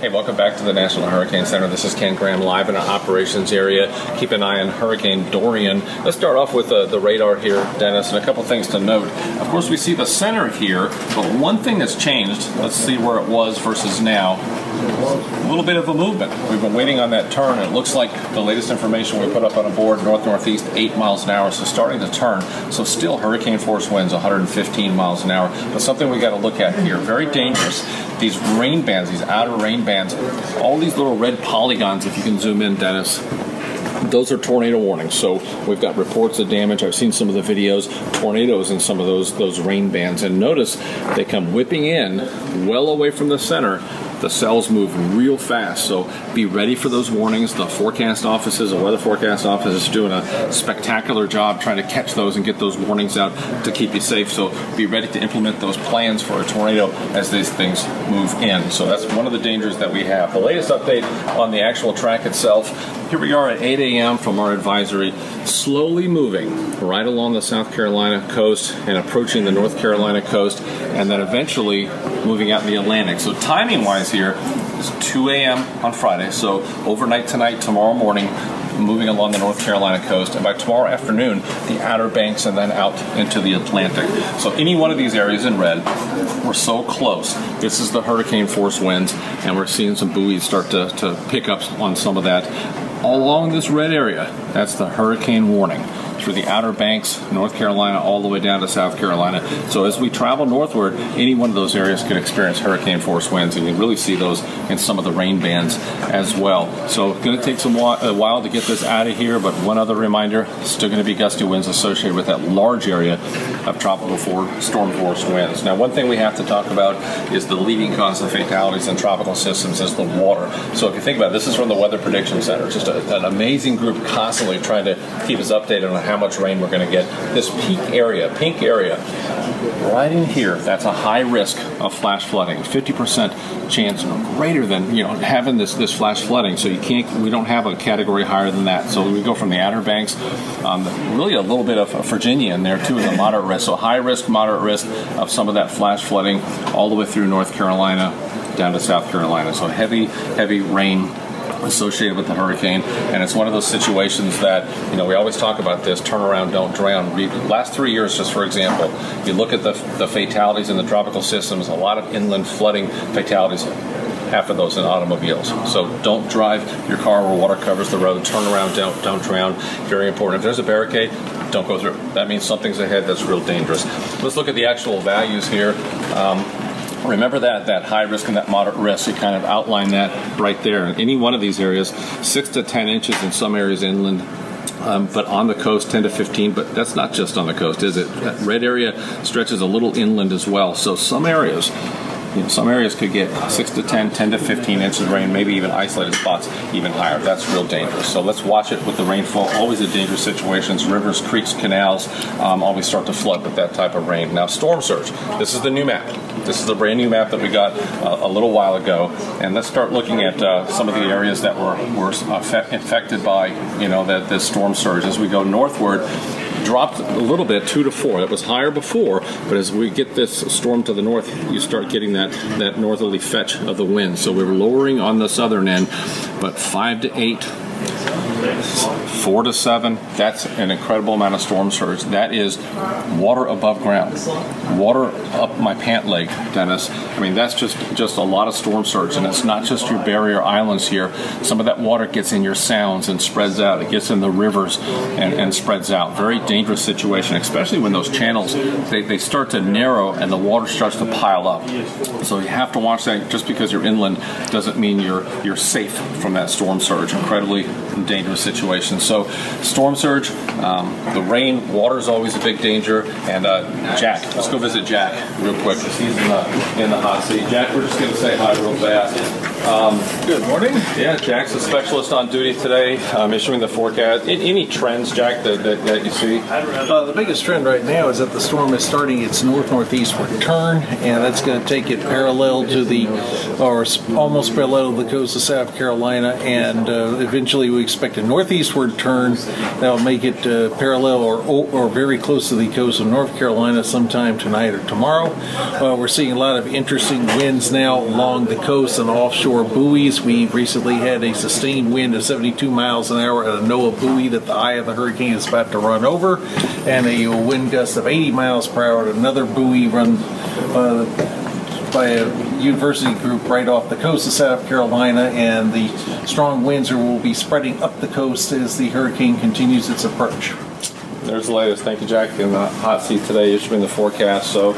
Hey, welcome back to the National Hurricane Center. This is Ken Graham live in our operations area. Keep an eye on Hurricane Dorian. Let's start off with the radar here, Dennis, and a couple things to note. Of course, we see the center here, but one thing that's changed, let's see where it was versus now, a little bit of a movement. We've been waiting on that turn. It looks like the latest information we put up on a board, north-northeast, 8 miles an hour, so starting to turn. So still hurricane force winds, 115 miles an hour, but something we got to look at here, very dangerous. These rain bands, these outer rain bands, all these little red polygons, if you can zoom in, Dennis, those are tornado warnings. So we've got reports of damage. I've seen some of the videos, tornadoes in some of those rain bands. And notice they come whipping in well away from the center. The cells move real fast, so be ready for those warnings. The forecast offices, the weather forecast office is doing a spectacular job trying to catch those and get those warnings out to keep you safe. So be ready to implement those plans for a tornado as these things move in. So that's one of the dangers that we have. The latest update on the actual track itself, here we are at 8 a.m. from our advisory, slowly moving right along the South Carolina coast and approaching the North Carolina coast, and then eventually moving out in the Atlantic. So timing-wise, here is 2 a.m. on Friday, so overnight tonight, tomorrow morning, moving along the North Carolina coast, and by tomorrow afternoon, the Outer Banks and then out into the Atlantic. So any one of these areas in red, we're so close. This is the hurricane force winds, and we're seeing some buoys start to pick up on some of that. All along this red area, that's the hurricane warning. Through the Outer Banks, North Carolina, all the way down to South Carolina. So as we travel northward, any one of those areas could experience hurricane force winds, and you really see those in some of the rain bands as well. So it's going to take a while to get this out of here, but one other reminder, still going to be gusty winds associated with that large area of tropical storm force winds. Now, one thing we have to talk about is the leading cause of fatalities in tropical systems is the water. So if you think about it, this is from the Weather Prediction Center, just an amazing group constantly trying to keep us updated on how much rain we're going to get. This pink area, right in here, that's a high risk of flash flooding. 50% chance or greater than, having this flash flooding. So you can't, we don't have a category higher than that. So we go from the Outer Banks, really a little bit of Virginia in there too, in the moderate risk. So high risk, moderate risk of some of that flash flooding all the way through North Carolina down to South Carolina. So heavy, heavy rain associated with the hurricane, and it's one of those situations that, we always talk about this, turn around, don't drown. Last 3 years, just for example, you look at the fatalities in the tropical systems, a lot of inland flooding fatalities, half of those in automobiles. So don't drive your car where water covers the road, turn around, don't drown, very important. If there's a barricade, don't go through. That means something's ahead that's real dangerous. Let's look at the actual values here. Remember that high risk and that moderate risk, you kind of outline that right there. In any one of these areas, 6 to 10 inches in some areas inland, but on the coast, 10 to 15, but that's not just on the coast, is it? That red area stretches a little inland as well, so some areas, some areas could get 6 to 10, 10 to 15 inches of rain, maybe even isolated spots even higher. That's real dangerous. So let's watch it with the rainfall. Always a dangerous situations. Rivers, creeks, canals always start to flood with that type of rain. Now, storm surge. This is the new map. This is the brand new map that we got a little while ago. And let's start looking at some of the areas that were affected by this storm surge. As we go northward, dropped a little bit, 2 to 4. That was higher before, but as we get this storm to the north, you start getting that northerly fetch of the wind. So we were lowering on the southern end, but 5 to 8, 4 to 7, that's an incredible amount of storm surge. That is water above ground, water up my pant leg, Dennis. I mean, that's just a lot of storm surge, and it's not just your barrier islands here. Some of that water gets in your sounds and spreads out. It gets in the rivers and spreads out. Very dangerous situation, especially when those channels, they start to narrow and the water starts to pile up. So you have to watch that. Just because you're inland doesn't mean you're safe from that storm surge. Incredibly dangerous situation. So storm surge, the rain, water is always a big danger. And Jack, let's go visit Jack real quick. He's in the hot seat. Jack, we're just going to say hi real fast. Good morning. Yeah, Jack's a specialist on duty today, issuing the forecast. Any trends, Jack, that you see? The biggest trend right now is that the storm is starting its north-northeastward turn, and that's going to take it parallel to almost parallel to the coast of South Carolina, and eventually we expect a northeastward turn that will make it parallel or very close to the coast of North Carolina sometime tonight or tomorrow. We're seeing a lot of interesting winds now along the coast and offshore offshore buoys. We recently had a sustained wind of 72 miles an hour at a NOAA buoy that the eye of the hurricane is about to run over, and a wind gust of 80 miles per hour at another buoy run by a university group right off the coast of South Carolina, and the strong winds will be spreading up the coast as the hurricane continues its approach. There's the latest. Thank you, Jack. In the hot seat today, issuing the forecast. So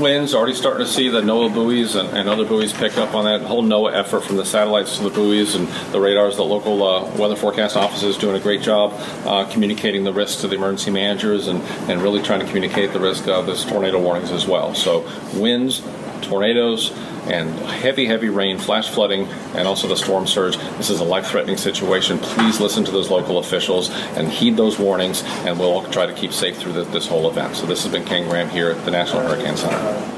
winds, already starting to see the NOAA buoys and other buoys pick up on that whole NOAA effort, from the satellites to the buoys and the radars. The local weather forecast office is doing a great job communicating the risk to the emergency managers and really trying to communicate the risk of this tornado warnings as well. So winds, tornadoes, and heavy, heavy rain, flash flooding, and also the storm surge. This is a life-threatening situation. Please listen to those local officials and heed those warnings, and we'll all try to keep safe through this whole event. So this has been Ken Graham here at the National Hurricane Center.